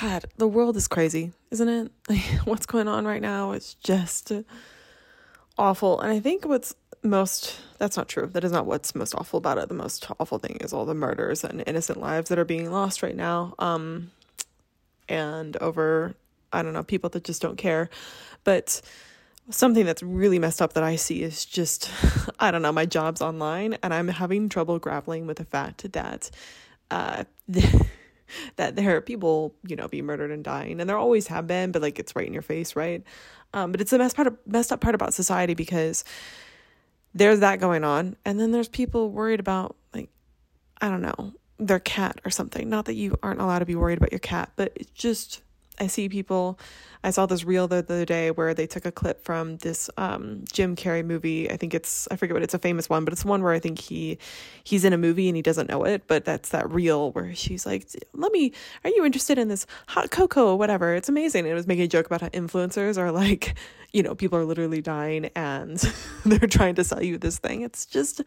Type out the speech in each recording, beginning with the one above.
God, the world is crazy, isn't it? What's going on right now? It's just awful. And I think that's not true. That is not what's most awful about it. The most awful thing is all the murders and innocent lives that are being lost right now. And over, I don't know, people that just don't care. But something that's really messed up that I see is just, I don't know, my job's online, and I'm having trouble grappling with the fact that, that there are people, being murdered and dying, and there always have been, but it's right in your face, right? But it's the messed up part about society, because there's that going on, and then there's people worried about, I don't know, their cat or something. Not that you aren't allowed to be worried about your cat, but it's just, I saw this reel the other day where they took a clip from this Jim Carrey movie. I forget what, it's a famous one, but it's one where I think he's in a movie and he doesn't know it, but that's that reel where she's like, are you interested in this hot cocoa or whatever? It's amazing. And it was making a joke about how influencers are people are literally dying and they're trying to sell you this thing. It's just,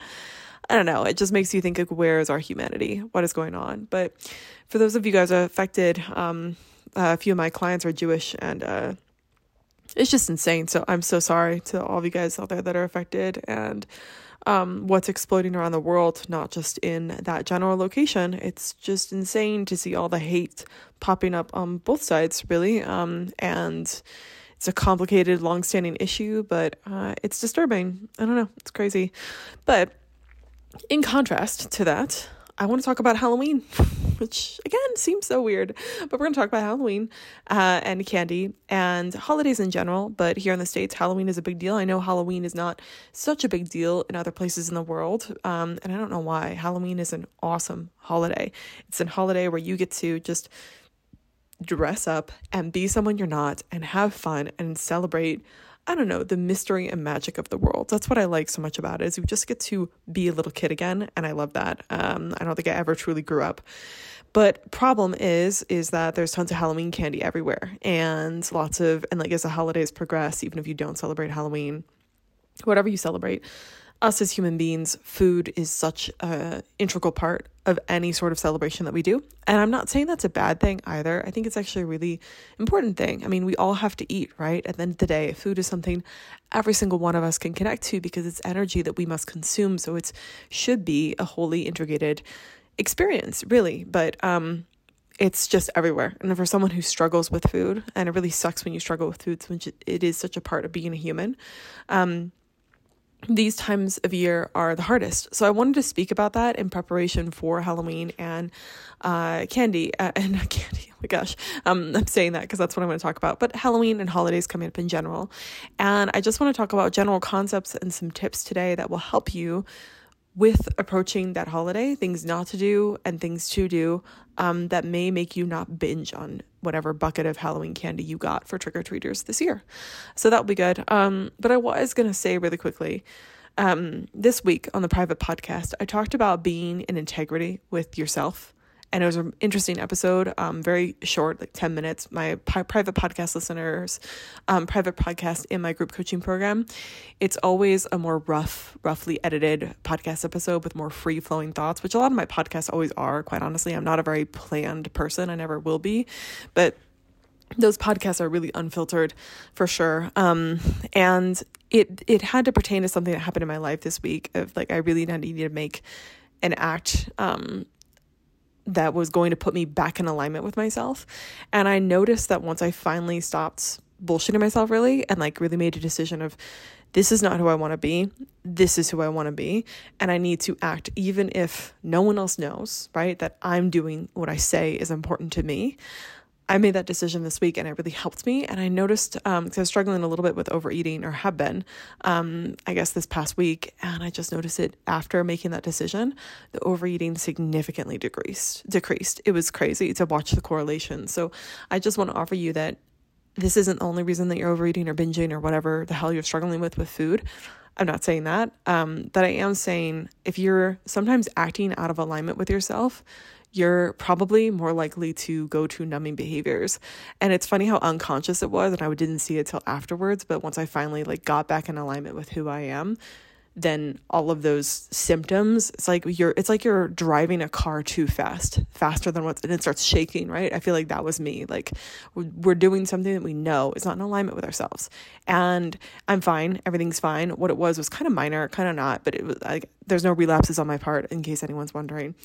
I don't know. It just makes you think, where is our humanity? What is going on? But for those of you guys affected, a few of my clients are Jewish, and it's just insane. So I'm so sorry to all of you guys out there that are affected, and what's exploding around the world, not just in that general location. It's just insane to see all the hate popping up on both sides, really. And it's a complicated, long-standing issue, but it's disturbing. I don't know. It's crazy. But in contrast to that, I want to talk about Halloween, which again seems so weird, but we're going to talk about Halloween and candy and holidays in general. But here in the States, Halloween is a big deal. I know Halloween is not such a big deal in other places in the world. And I don't know why. Halloween is an awesome holiday. It's a holiday where you get to just dress up and be someone you're not and have fun and celebrate, I don't know, the mystery and magic of the world. That's what I like so much about it, is you just get to be a little kid again, and I love that. I don't think I ever truly grew up. But problem is that there's tons of Halloween candy everywhere, and as the holidays progress, even if you don't celebrate Halloween, whatever you celebrate, us as human beings, food is such an integral part of any sort of celebration that we do. And I'm not saying that's a bad thing either. I think it's actually a really important thing. I mean, we all have to eat, right? At the end of the day, food is something every single one of us can connect to, because it's energy that we must consume. So it should be a wholly integrated experience, really. But it's just everywhere. And for someone who struggles with food, and it really sucks when you struggle with food, since it is such a part of being a human, these times of year are the hardest. So I wanted to speak about that in preparation for Halloween and candy. Oh my gosh, I'm saying that because that's what I'm going to talk about. But Halloween and holidays coming up in general, and I just want to talk about general concepts and some tips today that will help you with approaching that holiday, things not to do and things to do, that may make you not binge on whatever bucket of Halloween candy you got for trick-or-treaters this year. So that'll be good. But I was going to say really quickly, this week on the private podcast, I talked about being in integrity with yourself. And it was an interesting episode, very short, 10 minutes. My private podcast listeners, private podcast in my group coaching program, it's always a more roughly edited podcast episode with more free-flowing thoughts, which a lot of my podcasts always are, quite honestly. I'm not a very planned person. I never will be. But those podcasts are really unfiltered, for sure. And it had to pertain to something that happened in my life this week, of I really needed to make an act, that was going to put me back in alignment with myself. And I noticed that once I finally stopped bullshitting myself, really, and really made a decision of, this is not who I want to be. This is who I want to be. And I need to act, even if no one else knows, right? That I'm doing what I say is important to me. I made that decision this week and it really helped me. And I noticed, because I was struggling a little bit with overeating, or have been, I guess this past week. And I just noticed it after making that decision, the overeating significantly decreased. It was crazy to watch the correlation. So I just want to offer you that this isn't the only reason that you're overeating or binging or whatever the hell you're struggling with food. I'm not saying that, that I am saying if you're sometimes acting out of alignment with yourself, you're probably more likely to go to numbing behaviors. And it's funny how unconscious it was, and I didn't see it till afterwards. But once I finally got back in alignment with who I am, then all of those symptoms, it's like you're driving a car too fast, faster than and it starts shaking, right? I feel like that was me. We're doing something that we know is not in alignment with ourselves. And I'm fine. Everything's fine. What it was kind of minor, kind of not, but it was like, there's no relapses on my part, in case anyone's wondering,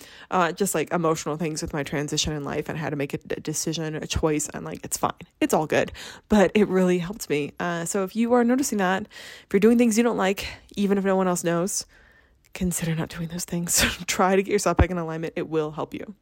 just like emotional things with my transition in life, and how to make a decision, a choice. And it's fine. It's all good, but it really helped me. So if you are noticing that, if you're doing things you don't like, even if no one else knows, consider not doing those things. Try to get yourself back in alignment. It will help you.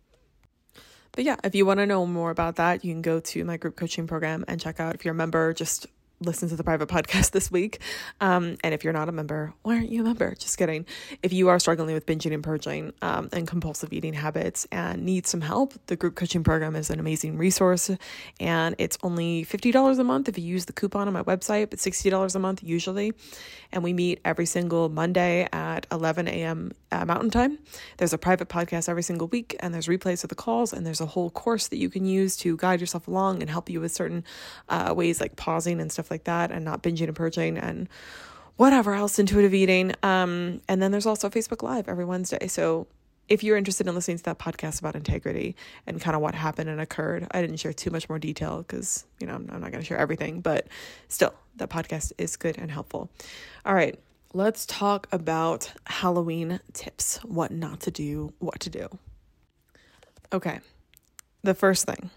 But yeah, if you want to know more about that, you can go to my group coaching program and check out. If you're a member, just listen to the private podcast this week. And if you're not a member, why aren't you a member? Just kidding. If you are struggling with binging and purging and compulsive eating habits and need some help, the group coaching program is an amazing resource. And it's only $50 a month if you use the coupon on my website, but $60 a month usually. And we meet every single Monday at 11 a.m. Mountain Time. There's a private podcast every single week, and there's replays of the calls, and there's a whole course that you can use to guide yourself along and help you with certain ways like pausing and stuff like that, and not binging and purging and whatever else, intuitive eating. And then there's also Facebook Live every Wednesday. So if you're interested in listening to that podcast about integrity and kind of what happened and occurred, I didn't share too much more detail because, I'm not going to share everything, but still, that podcast is good and helpful. All right. Let's talk about Halloween tips, what not to do, what to do. Okay. The first thing,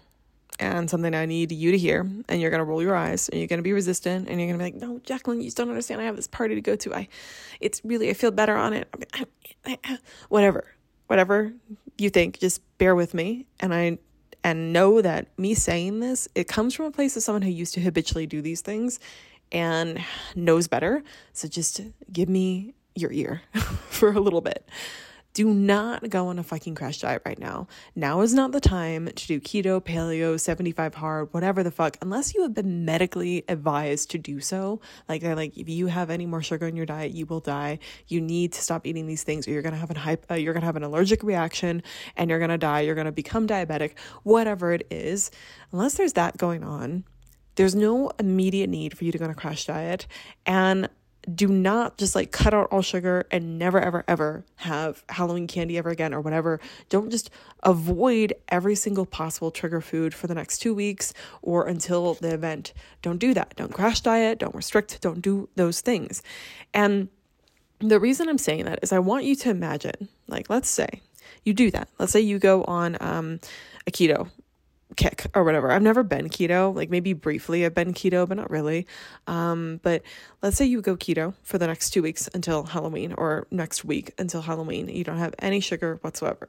and something I need you to hear, and you're going to roll your eyes, and you're going to be resistant, and you're going to be like, no, Jacqueline, you just don't understand. I have this party to go to. I feel better on it. Whatever you think, just bear with me. And know that me saying this, it comes from a place of someone who used to habitually do these things and knows better. So just give me your ear for a little bit. Do not go on a fucking crash diet right now. Now is not the time to do keto, paleo, 75 hard, whatever the fuck, unless you have been medically advised to do so. If you have any more sugar in your diet, you will die. You need to stop eating these things, or you're going to have you're going to have an allergic reaction, and you're going to die. You're going to become diabetic, whatever it is. Unless there's that going on, there's no immediate need for you to go on a crash diet. And do not just cut out all sugar and never, ever, ever have Halloween candy ever again or whatever. Don't just avoid every single possible trigger food for the next 2 weeks or until the event. Don't do that. Don't crash diet. Don't restrict. Don't do those things. And the reason I'm saying that is I want you to imagine, let's say you do that. Let's say you go on a keto kick or whatever. I've never been keto, maybe briefly I've been keto, but not really. But let's say you go keto for the next 2 weeks until Halloween, or next week until Halloween. You don't have any sugar whatsoever.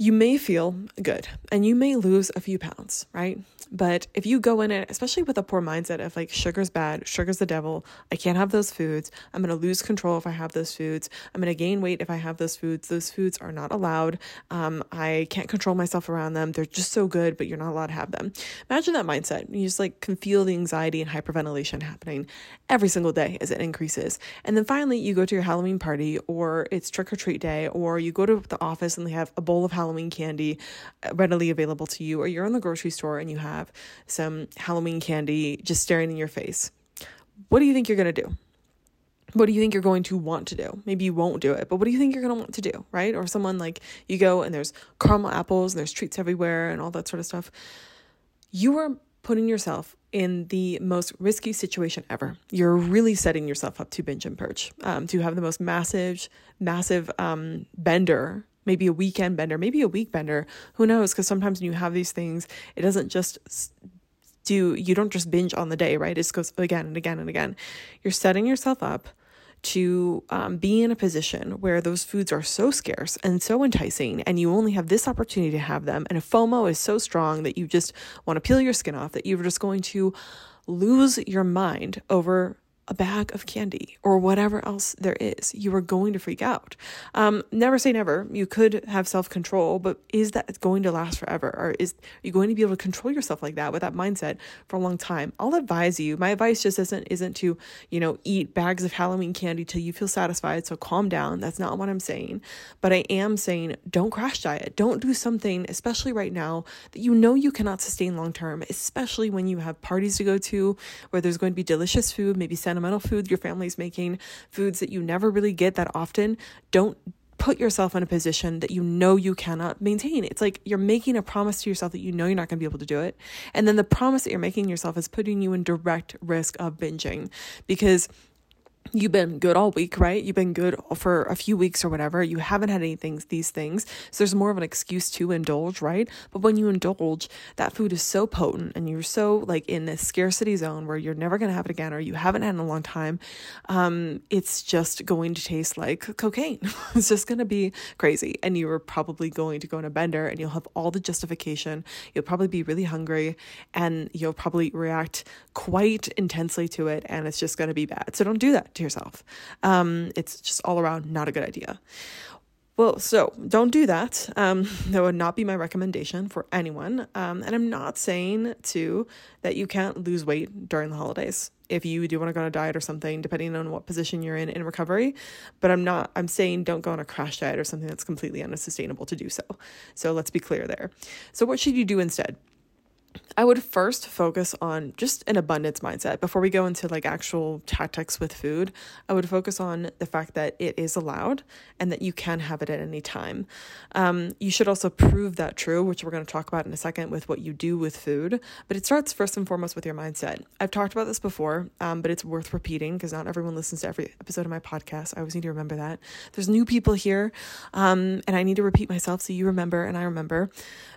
You may feel good and you may lose a few pounds, right? But if you go in it, especially with a poor mindset of sugar's bad, sugar's the devil, I can't have those foods, I'm going to lose control if I have those foods, I'm going to gain weight if I have those foods are not allowed, I can't control myself around them, they're just so good, but you're not allowed to have them. Imagine that mindset. You just can feel the anxiety and hyperventilation happening every single day as it increases. And then finally you go to your Halloween party, or it's trick or treat day, or you go to the office and they have a bowl of Halloween candy readily available to you, or you're in the grocery store and you have some Halloween candy just staring in your face. What do you think you're going to do? What do you think you're going to want to do? Maybe you won't do it, but what do you think you're going to want to do, right? Or someone you go and there's caramel apples and there's treats everywhere and all that sort of stuff. You are putting yourself in the most risky situation ever. You're really setting yourself up to binge and purge, to have the most massive bender. Maybe a weekend bender, maybe a week bender, who knows? Because sometimes when you have these things, it doesn't just you don't just binge on the day, right? It just goes again and again and again. You're setting yourself up to be in a position where those foods are so scarce and so enticing, and you only have this opportunity to have them, and a FOMO is so strong that you just want to peel your skin off, that you're just going to lose your mind over a bag of candy or whatever else there is. You are going to freak out. Never say never. You could have self-control, but is that going to last forever? Or are you going to be able to control yourself like that with that mindset for a long time? I'll advise you. My advice just isn't to, eat bags of Halloween candy till you feel satisfied. So calm down. That's not what I'm saying. But I am saying don't crash diet. Don't do something, especially right now, that you cannot sustain long-term, especially when you have parties to go to where there's going to be delicious food, maybe sentimental food your family's making, foods that you never really get that often. Don't put yourself in a position that you cannot maintain. It's like you're making a promise to yourself that you're not going to be able to do it. And then the promise that you're making yourself is putting you in direct risk of binging, because you've been good all week, right? You've been good for a few weeks or whatever. You haven't had these things. So there's more of an excuse to indulge, right? But when you indulge, that food is so potent and you're so in this scarcity zone where you're never going to have it again, or you haven't had it in a long time. It's just going to taste like cocaine. It's just going to be crazy. And you are probably going to go on a bender, and you'll have all the justification. You'll probably be really hungry, and you'll probably react quite intensely to it. And it's just going to be bad. So don't do that to yourself. It's just all around not a good idea. Well, so don't do that. That would not be my recommendation for anyone. And I'm not saying too that you can't lose weight during the holidays if you do want to go on a diet or something, depending on what position you're in recovery. But I'm saying don't go on a crash diet or something that's completely unsustainable to do so. So let's be clear there. So what should you do instead? I would first focus on just an abundance mindset. Before we go into actual tactics with food, I would focus on the fact that it is allowed and that you can have it at any time. You should also prove that true, which we're going to talk about in a second with what you do with food. But it starts first and foremost with your mindset. I've talked about this before, but it's worth repeating because not everyone listens to every episode of my podcast. I always need to remember that. There's new people here, and I need to repeat myself so you remember and I remember.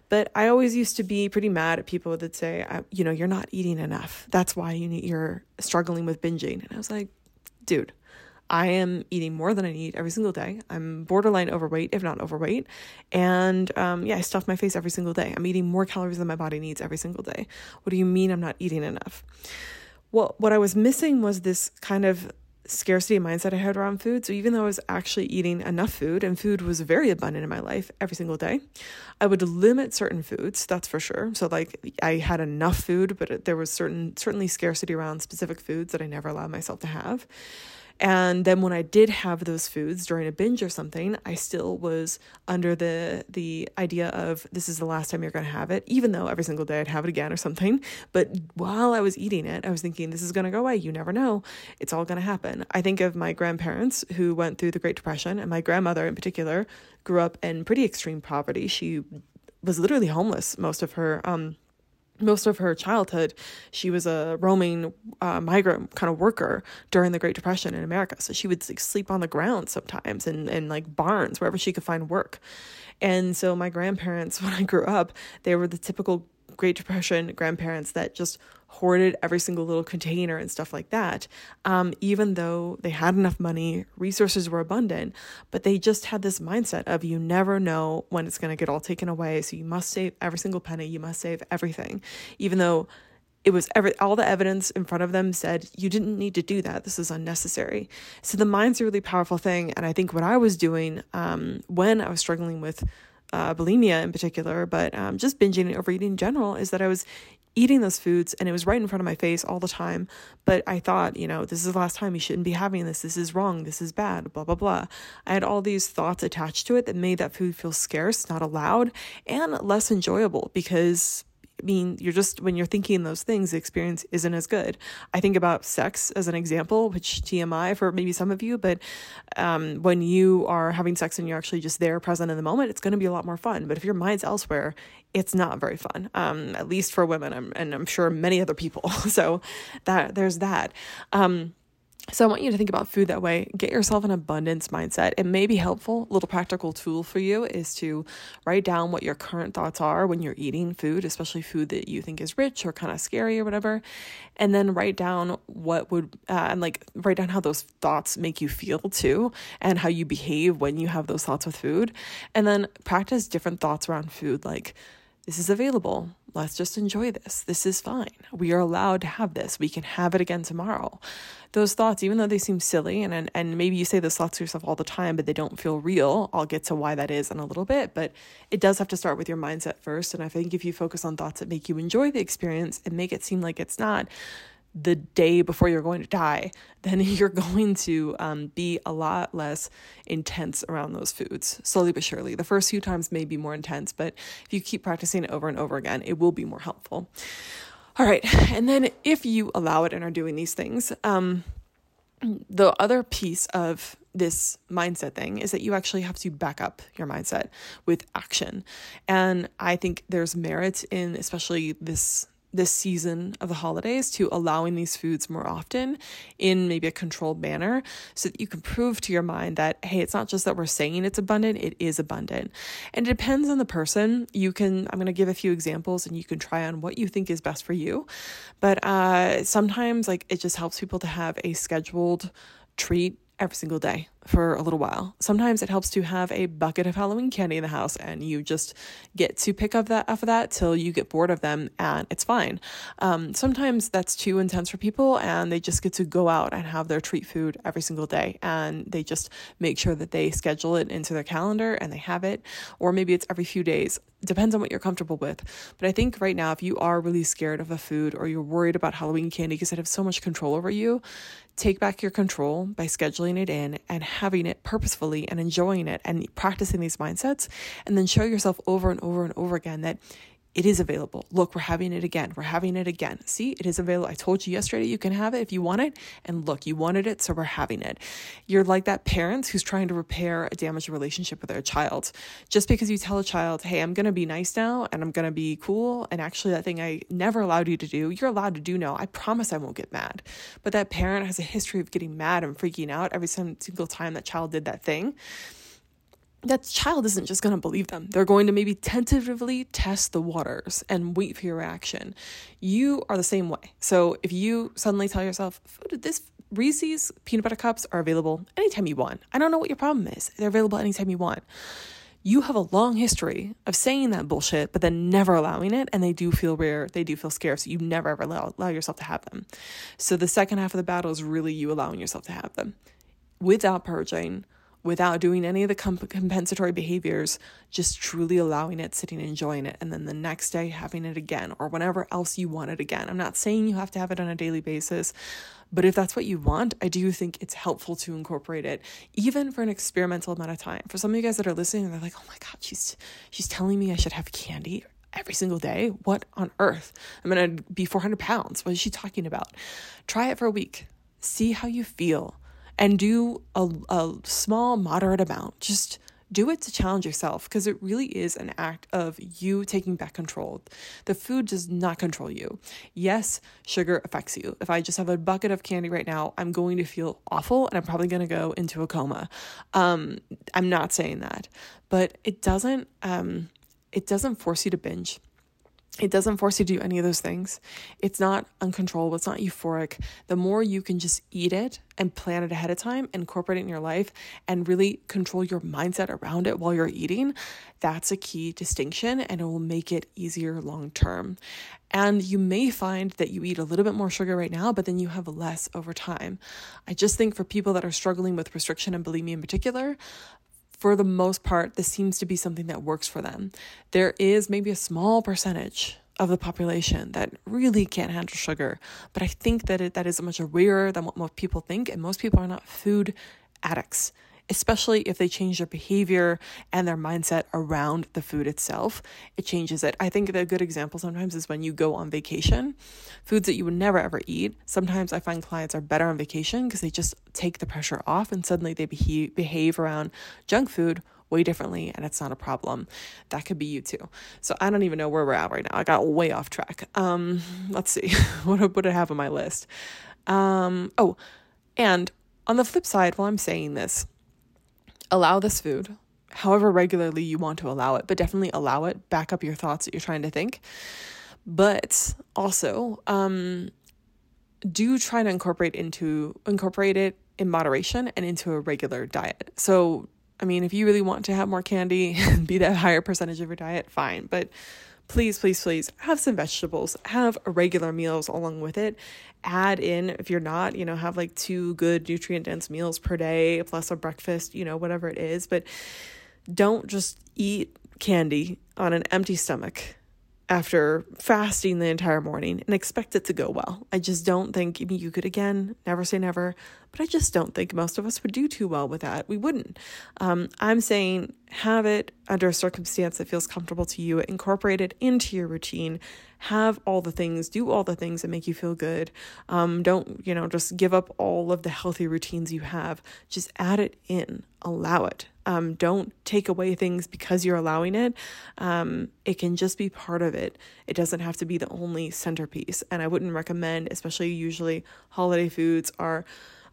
But I always used to be pretty mad at people that say, you're not eating enough. That's why you're struggling with binging. And I was like, dude, I am eating more than I need every single day. I'm borderline overweight, if not overweight. And I stuff my face every single day. I'm eating more calories than my body needs every single day. What do you mean I'm not eating enough? Well, what I was missing was this kind of scarcity mindset I had around food. So even though I was actually eating enough food, and food was very abundant in my life every single day, I would limit certain foods, that's for sure. So I had enough food, but there was certainly scarcity around specific foods that I never allowed myself to have. And then when I did have those foods during a binge or something, I still was under the idea of this is the last time you're going to have it, even though every single day I'd have it again or something. But while I was eating it, I was thinking, this is going to go away. You never know. It's all going to happen. I think of my grandparents who went through the Great Depression, and my grandmother in particular grew up in pretty extreme poverty. She was literally homeless most of her childhood. She was a roaming migrant kind of worker during the Great Depression in America. So she would sleep on the ground sometimes in barns, wherever she could find work. And so my grandparents, when I grew up, they were the typical Great Depression grandparents that just hoarded every single little container and stuff like that. Even though they had enough money, resources were abundant, but they just had this mindset of you never know when it's going to get all taken away. So you must save every single penny. You must save everything, even though it was all the evidence in front of them said, you didn't need to do that. This is unnecessary. So the mind's a really powerful thing. And I think what I was doing when I was struggling with bulimia in particular, but just binging and overeating in general, is that I was eating those foods and it was right in front of my face all the time. But I thought, this is the last time, you shouldn't be having this. This is wrong. This is bad, blah, blah, blah. I had all these thoughts attached to it that made that food feel scarce, not allowed, and less enjoyable because when you're thinking those things, the experience isn't as good. I think about sex as an example, which TMI for maybe some of you, but when you are having sex and you're actually just there present in the moment, it's going to be a lot more fun. But if your mind's elsewhere, it's not very fun, at least for women, and I'm sure many other people. So there's that. So I want you to think about food that way. Get yourself an abundance mindset. It may be helpful. A little practical tool for you is to write down what your current thoughts are when you're eating food, especially food that you think is rich or kind of scary or whatever. And then write down what would, write down how those thoughts make you feel too, and how you behave when you have those thoughts with food. And then practice different thoughts around food, like, this is available. Let's just enjoy this. This is fine. We are allowed to have this. We can have it again tomorrow. Those thoughts, even though they seem silly, and maybe you say those thoughts to yourself all the time, but they don't feel real. I'll get to why that is in a little bit, but it does have to start with your mindset first. And I think if you focus on thoughts that make you enjoy the experience and make it seem like it's not the day before you're going to die, then you're going to be a lot less intense around those foods, slowly but surely. The first few times may be more intense, but if you keep practicing it over and over again, it will be more helpful. All right. And then if you allow it and are doing these things, the other piece of this mindset thing is that you actually have to back up your mindset with action. And I think there's merit in, especially this season of the holidays, to allowing these foods more often in maybe a controlled manner, so that you can prove to your mind that, hey, it's not just that we're saying it's abundant, it is abundant. And it depends on the person. I'm going to give a few examples and you can try on what you think is best for you. But sometimes it just helps people to have a scheduled treat every single day for a little while. Sometimes it helps to have a bucket of Halloween candy in the house, and you just get to pick up that off of that till you get bored of them, and it's fine. Sometimes that's too intense for people, and they just get to go out and have their treat food every single day, and they just make sure that they schedule it into their calendar and they have it. Or maybe it's every few days. Depends on what you're comfortable with. But I think right now, if you are really scared of the food, or you're worried about Halloween candy because it has so much control over you, take back your control by scheduling it in and having it purposefully and enjoying it and practicing these mindsets, and then show yourself over and over and over again that it is available. Look, we're having it again. We're having it again. See, it is available. I told you yesterday you can have it if you want it. And look, you wanted it, so we're having it. You're like that parent who's trying to repair a damaged relationship with their child. Just because you tell a child, hey, I'm going to be nice now and I'm going to be cool, and actually that thing I never allowed you to do, you're allowed to do now. I promise I won't get mad. But that parent has a history of getting mad and freaking out every single time that child did that thing. That child isn't just going to believe them. They're going to maybe tentatively test the waters and wait for your reaction. You are the same way. So if you suddenly tell yourself, this Reese's peanut butter cups are available anytime you want. I don't know what your problem is. They're available anytime you want. You have a long history of saying that bullshit, but then never allowing it. And they do feel rare. They do feel scarce. You never ever allow yourself to have them. So the second half of the battle is really you allowing yourself to have them without purging, without doing any of the compensatory behaviors, just truly allowing it, sitting and enjoying it, and then the next day having it again, or whenever else you want it again. I'm not saying you have to have it on a daily basis, but if that's what you want, I do think it's helpful to incorporate it, even for an experimental amount of time. For some of you guys that are listening, they're like, oh my God, she's telling me I should have candy every single day. What on earth? I'm going to be 400 pounds. What is she talking about? Try it for a week. See how you feel. And do a small, moderate amount. Just do it to challenge yourself, because it really is an act of you taking back control. The food does not control you. Yes, sugar affects you. If I just have a bucket of candy right now, I'm going to feel awful and I'm probably going to go into a coma. I'm not saying that, but it doesn't force you to binge. It doesn't force you to do any of those things. It's not uncontrollable. It's not euphoric. The more you can just eat it and plan it ahead of time, incorporate it in your life, and really control your mindset around it while you're eating, that's a key distinction, and it will make it easier long term. And you may find that you eat a little bit more sugar right now, but then you have less over time. I just think for people that are struggling with restriction and bulimia in particular, for the most part, this seems to be something that works for them. There is maybe a small percentage of the population that really can't handle sugar, but I think that that is much rarer than what most people think, and most people are not food addicts, especially if they change their behavior and their mindset around the food itself. It changes it. I think the good example sometimes is when you go on vacation, foods that you would never ever eat. Sometimes I find clients are better on vacation because they just take the pressure off, and suddenly they behave around junk food way differently, and it's not a problem. That could be you too. So I don't even know where we're at right now. I got way off track. Let's see. What would I have on my list? And on the flip side, while I'm saying this, allow this food, however regularly you want to allow it, but definitely allow it, back up your thoughts that you're trying to think. But also, do try to incorporate it in moderation and into a regular diet. So, I mean, if you really want to have more candy and be that higher percentage of your diet, fine. But please, please, please have some vegetables, have regular meals along with it. Add in, if you're not, have like 2 good nutrient dense meals per day, plus a breakfast, whatever it is. But don't just eat candy on an empty stomach after fasting the entire morning and expect it to go well. I just don't think, you could, again, never say never, but I just don't think most of us would do too well with that. We wouldn't. I'm saying have it under a circumstance that feels comfortable to you, incorporate it into your routine, have all the things, do all the things that make you feel good. Don't, just give up all of the healthy routines you have. Just add it in, allow it. Don't take away things because you're allowing it. It can just be part of it. It doesn't have to be the only centerpiece. And I wouldn't recommend, especially usually holiday foods are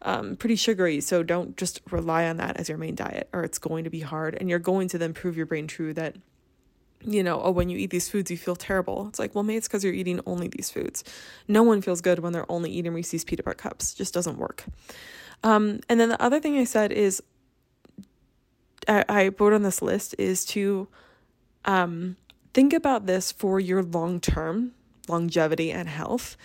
pretty sugary. So don't just rely on that as your main diet, or it's going to be hard. And you're going to then prove your brain true that, when you eat these foods, you feel terrible. It's like, well, maybe it's because you're eating only these foods. No one feels good when they're only eating Reese's peanut butter cups. It just doesn't work. And then the other thing I said is, I wrote on this list is to think about this for your long-term longevity and health.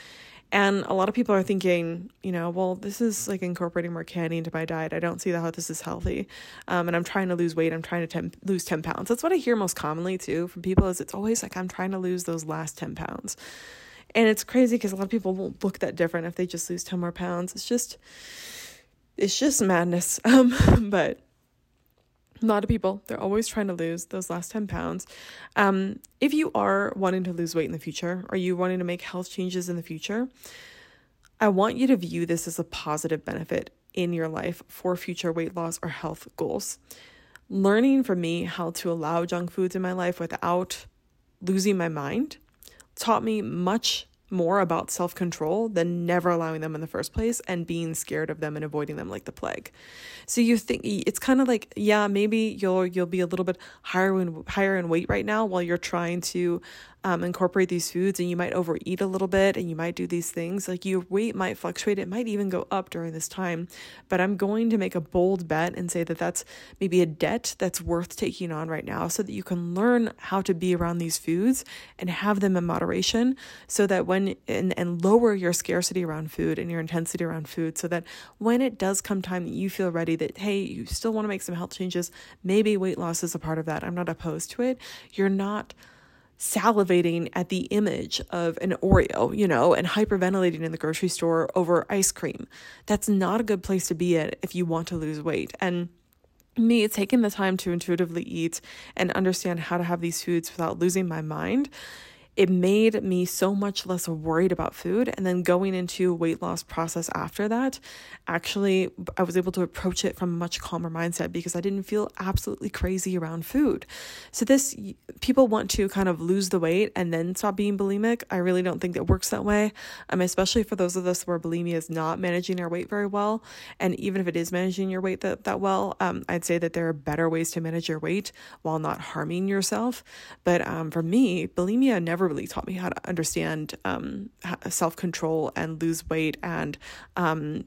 And a lot of people are thinking, well, this is like incorporating more candy into my diet. I don't see how this is healthy. And I'm trying to lose weight. I'm trying to lose 10 pounds. That's what I hear most commonly too from people, is it's always like, I'm trying to lose those last 10 pounds. And it's crazy because a lot of people won't look that different if they just lose 10 more pounds. It's just madness. But a lot of people, they're always trying to lose those last 10 pounds. If you are wanting to lose weight in the future, or you wanting to make health changes in the future, I want you to view this as a positive benefit in your life for future weight loss or health goals. Learning from me how to allow junk foods in my life without losing my mind taught me much more about self-control than never allowing them in the first place and being scared of them and avoiding them like the plague. So you think it's kind of like, yeah, maybe you'll be a little bit higher in weight right now while you're trying to incorporate these foods, and you might overeat a little bit and you might do these things. Like, your weight might fluctuate. It might even go up during this time, but I'm going to make a bold bet and say that that's maybe a debt that's worth taking on right now so that you can learn how to be around these foods and have them in moderation, so that when, and lower your scarcity around food and your intensity around food, so that when it does come time, you feel ready that, hey, you still want to make some health changes. Maybe weight loss is a part of that. I'm not opposed to it. You're not salivating at the image of an Oreo, and hyperventilating in the grocery store over ice cream. That's not a good place to be at if you want to lose weight. And me taking the time to intuitively eat and understand how to have these foods without losing my mind, it made me so much less worried about food. And then going into weight loss process after that, actually, I was able to approach it from a much calmer mindset because I didn't feel absolutely crazy around food. So this, people want to kind of lose the weight and then stop being bulimic. I really don't think that works that way. Especially for those of us where bulimia is not managing our weight very well. And even if it is managing your weight that well, I'd say that there are better ways to manage your weight while not harming yourself. But for me, bulimia never really taught me how to understand self-control and lose weight and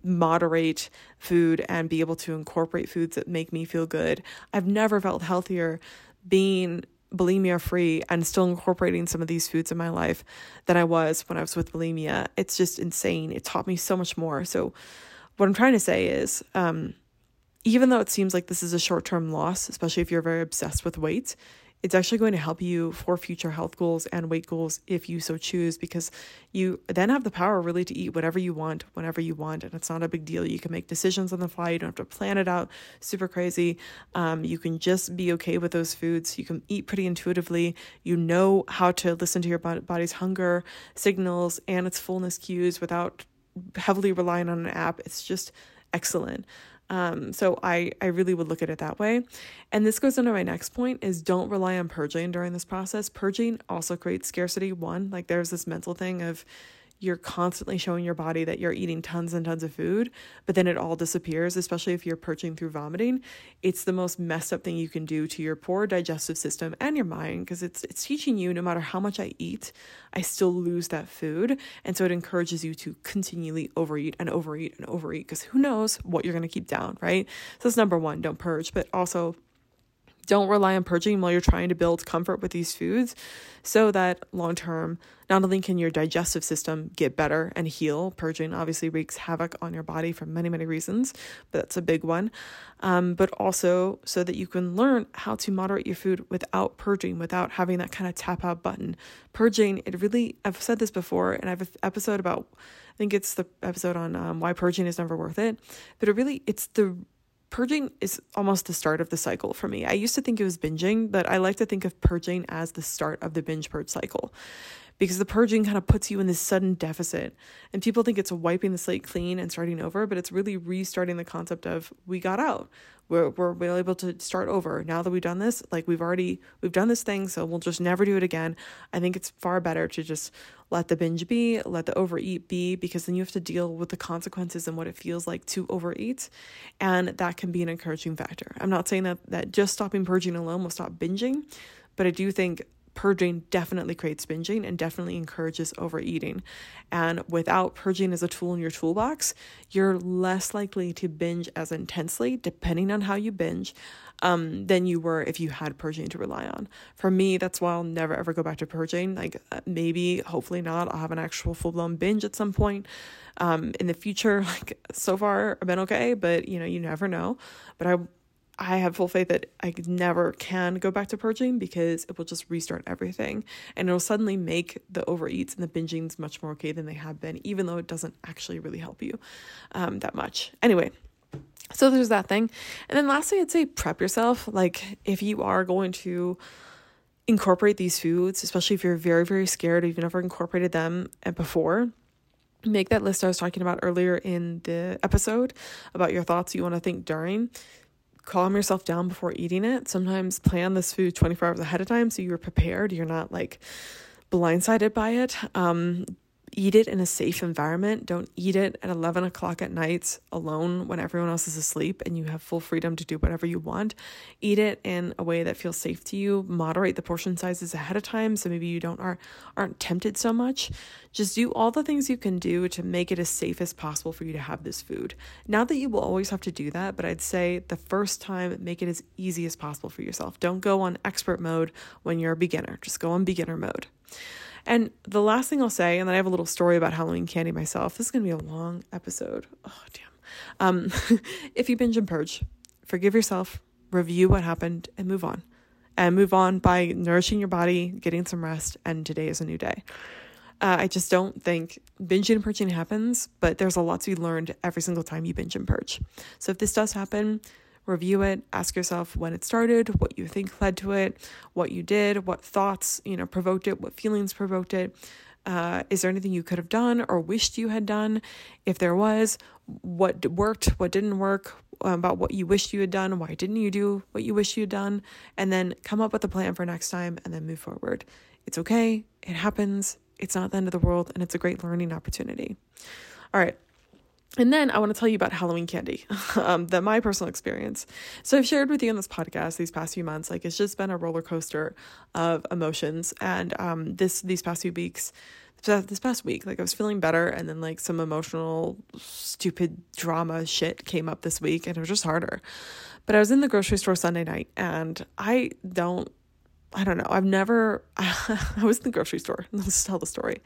moderate food and be able to incorporate foods that make me feel good. I've never felt healthier being bulimia free and still incorporating some of these foods in my life than I was when I was with bulimia. It's just insane. It taught me so much more. So what I'm trying to say is, even though it seems like this is a short-term loss, especially if you're very obsessed with weight, it's actually going to help you for future health goals and weight goals if you so choose, because you then have the power really to eat whatever you want, whenever you want, and it's not a big deal. You can make decisions on the fly. You don't have to plan it out super crazy. You can just be okay with those foods. You can eat pretty intuitively. You know how to listen to your body's hunger signals and its fullness cues without heavily relying on an app. It's just excellent. So I really would look at it that way. And this goes into my next point, is don't rely on purging during this process. Purging also creates scarcity. One, like, there's this mental thing of you're constantly showing your body that you're eating tons and tons of food, but then it all disappears, especially if you're purging through vomiting. It's the most messed up thing you can do to your poor digestive system and your mind, because it's teaching you, no matter how much I eat, I still lose that food. And so it encourages you to continually overeat and overeat and overeat, because who knows what you're going to keep down, right? So that's number one, don't purge, but also don't rely on purging while you're trying to build comfort with these foods, so that long-term, not only can your digestive system get better and heal, purging obviously wreaks havoc on your body for many, many reasons, but that's a big one, but also so that you can learn how to moderate your food without purging, without having that kind of tap out button. Purging, it really, I've said this before, and I have an episode about, I think it's the episode on why purging is never worth it, but purging is almost the start of the cycle for me. I used to think it was binging, but I like to think of purging as the start of the binge purge cycle, because the purging kind of puts you in this sudden deficit, and people think it's wiping the slate clean and starting over, but it's really restarting the concept of we got out. We're able to start over now that we've done this. Like we've done this thing, so we'll just never do it again. I think it's far better to just let the binge be, let the overeat be, because then you have to deal with the consequences and what it feels like to overeat, and that can be an encouraging factor. I'm not saying that just stopping purging alone will stop binging, but I do think purging definitely creates binging and definitely encourages overeating. And without purging as a tool in your toolbox, you're less likely to binge as intensely, depending on how you binge, than you were if you had purging to rely on. For me, that's why I'll never ever go back to purging. Like maybe, hopefully not, I'll have an actual full-blown binge at some point in the future. Like so far, I've been okay, but you never know. But I have full faith that I never can go back to purging, because it will just restart everything, and it'll suddenly make the overeats and the bingings much more okay than they have been, even though it doesn't actually really help you that much. Anyway, so there's that thing. And then lastly, I'd say prep yourself. Like if you are going to incorporate these foods, especially if you're very, very scared or you've never incorporated them before, make that list I was talking about earlier in the episode about your thoughts you want to think during. Calm yourself down before eating it. Sometimes plan this food 24 hours ahead of time so you're prepared. You're not like blindsided by it. Eat it in a safe environment. Don't eat it at 11 o'clock at night alone when everyone else is asleep and you have full freedom to do whatever you want. Eat it in a way that feels safe to you. Moderate the portion sizes ahead of time so maybe you aren't tempted so much. Just do all the things you can do to make it as safe as possible for you to have this food. Not that you will always have to do that, but I'd say the first time, make it as easy as possible for yourself. Don't go on expert mode when you're a beginner. Just go on beginner mode. And the last thing I'll say, and then I have a little story about Halloween candy myself. This is going to be a long episode. Oh, damn. If you binge and purge, forgive yourself, review what happened, and move on. And move on by nourishing your body, getting some rest, and today is a new day. I just don't think binging and purging happens, but there's a lot to be learned every single time you binge and purge. So if this does happen, review it, ask yourself when it started, what you think led to it, what you did, what thoughts, provoked it, what feelings provoked it. Is there anything you could have done or wished you had done? If there was, what worked, what didn't work, about what you wished you had done, why didn't you do what you wish you had done, and then come up with a plan for next time and then move forward. It's okay. It happens. It's not the end of the world, and it's a great learning opportunity. All right. And then I want to tell you about Halloween candy, that my personal experience. So I've shared with you on this podcast these past few months, like it's just been a roller coaster of emotions. And this past week, like I was feeling better, and then like some emotional, stupid drama shit came up this week, and it was just harder. But I was in the grocery store Sunday night, and I don't know. I was in the grocery store. Let's tell the story.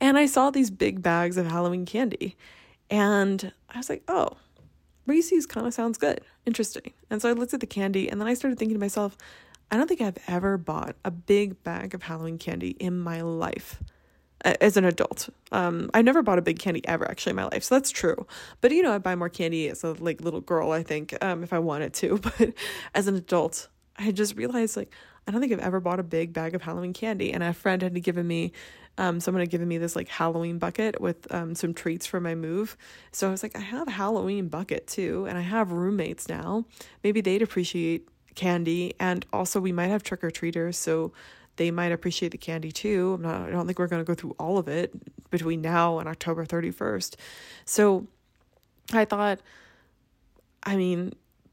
And I saw these big bags of Halloween candy. And I was like, oh, Reese's kind of sounds good. Interesting. And so I looked at the candy, and then I started thinking to myself, I don't think I've ever bought a big bag of Halloween candy in my life as an adult. I never bought a big candy ever actually in my life. So that's true. But I buy more candy as a like little girl, I think, if I wanted to. But as an adult, I just realized like, I don't think I've ever bought a big bag of Halloween candy. And a friend had given me, someone had given me this like Halloween bucket with some treats for my move. So I was like, I have a Halloween bucket too. And I have roommates now. Maybe they'd appreciate candy. And also we might have trick-or-treaters. So they might appreciate the candy too. I don't think we're going to go through all of it between now and October 31st. So I thought,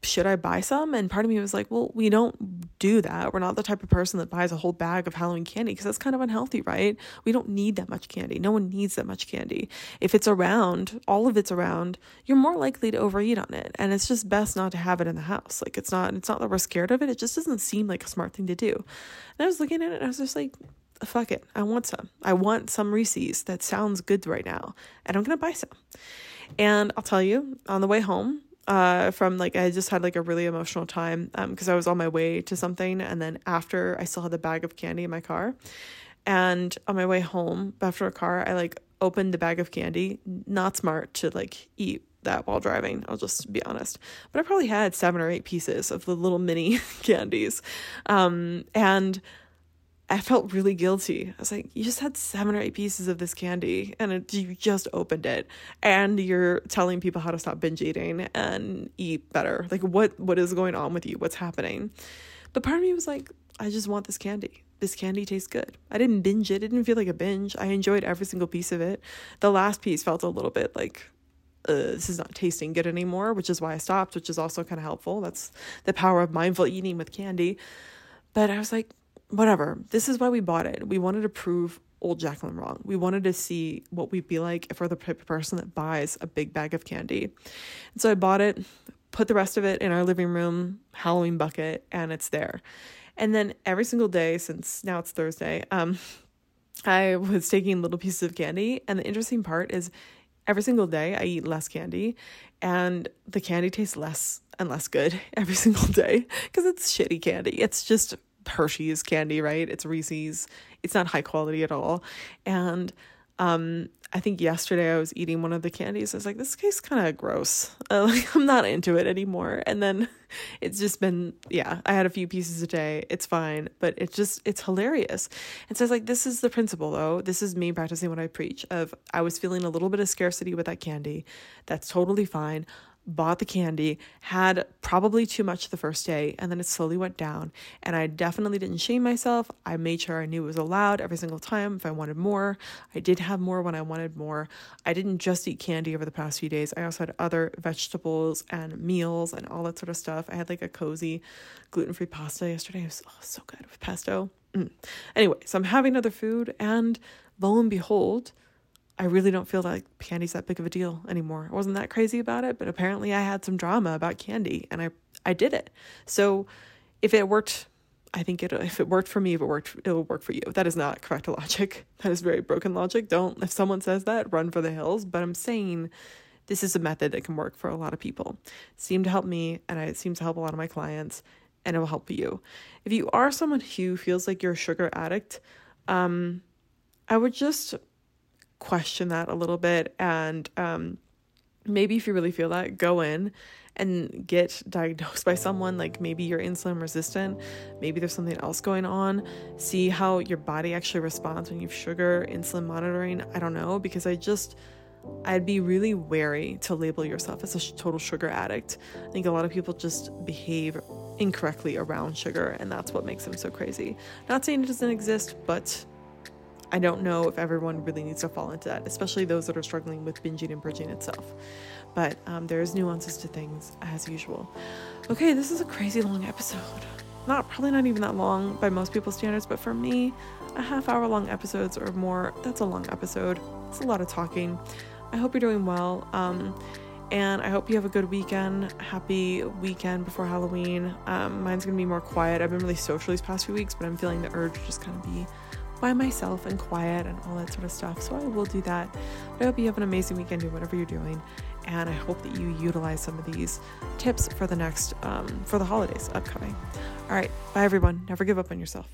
should I buy some? And part of me was like, well, we don't do that. We're not the type of person that buys a whole bag of Halloween candy because that's kind of unhealthy, right? We don't need that much candy. No one needs that much candy. If it's around, all of it's around, you're more likely to overeat on it. And it's just best not to have it in the house. Like it's not that we're scared of it. It just doesn't seem like a smart thing to do. And I was looking at it and I was just like, fuck it. I want some. I want some Reese's. That sounds good right now. And I'm going to buy some. And I'll tell you, on the way home, I just had like a really emotional time, because I was on my way to something, and then after I still had the bag of candy in my car, and on my way home after a car, I like opened the bag of candy. Not smart to like eat that while driving, I'll just be honest, but I probably had 7 or 8 pieces of the little mini candies, and I felt really guilty. I was like, you just had 7 or 8 pieces of this candy and you just opened it, and you're telling people how to stop binge eating and eat better. Like what is going on with you? What's happening? But part of me was like, I just want this candy. This candy tastes good. I didn't binge it. It didn't feel like a binge. I enjoyed every single piece of it. The last piece felt a little bit like, this is not tasting good anymore, which is why I stopped, which is also kind of helpful. That's the power of mindful eating with candy. But I was like, whatever. This is why we bought it. We wanted to prove old Jacqueline wrong. We wanted to see what we'd be like if we're the type of person that buys a big bag of candy. And so I bought it, put the rest of it in our living room Halloween bucket, and it's there. And then every single day since now it's Thursday, I was taking little pieces of candy. And the interesting part is every single day I eat less candy, and the candy tastes less and less good every single day because it's shitty candy. It's just Hershey's candy, right? It's Reese's. It's not high quality at all. And I think yesterday I was eating one of the candies. I was like, this tastes kind of gross. I'm not into it anymore. And then it's just been, I had a few pieces a day. It's fine, but it's hilarious. And so I was like, this is the principle though. This is me practicing what I preach of, I was feeling a little bit of scarcity with that candy. That's totally fine. Bought the candy, had probably too much the first day, and then it slowly went down. And I definitely didn't shame myself. I made sure I knew it was allowed every single time if I wanted more. I did have more when I wanted more. I didn't just eat candy over the past few days. I also had other vegetables and meals and all that sort of stuff. I had like a cozy gluten-free pasta yesterday. It was so good with pesto. Anyway, so I'm having other food, and lo and behold, I really don't feel like candy's that big of a deal anymore. I wasn't that crazy about it, but apparently I had some drama about candy, and I did it. So if it worked, I think if it worked for me, it'll work for you. That is not correct logic. That is very broken logic. If someone says that, run for the hills. But I'm saying this is a method that can work for a lot of people. It seemed to help me, and it seems to help a lot of my clients, and it will help you. If you are someone who feels like you're a sugar addict, I would just question that a little bit, and maybe if you really feel that, go in and get diagnosed by someone. Like maybe you're insulin resistant, maybe there's something else going on. See how your body actually responds when you have sugar, insulin monitoring. I don't know, because I'd be really wary to label yourself as a total sugar addict. I think a lot of people just behave incorrectly around sugar, and that's what makes them so crazy. Not saying it doesn't exist, but I don't know if everyone really needs to fall into that, especially those that are struggling with binge eating and purging itself. But there's nuances to things as usual. Okay, this is a crazy long episode. Probably not even that long by most people's standards, but for me, a half-hour long episodes or more, that's a long episode. It's a lot of talking. I hope you're doing well, and I hope you have a good weekend. Happy weekend before Halloween. Mine's going to be more quiet. I've been really social these past few weeks, but I'm feeling the urge to just kind of be by myself and quiet and all that sort of stuff. So I will do that. But I hope you have an amazing weekend doing whatever you're doing. And I hope that you utilize some of these tips for the holidays upcoming. All right. Bye everyone. Never give up on yourself.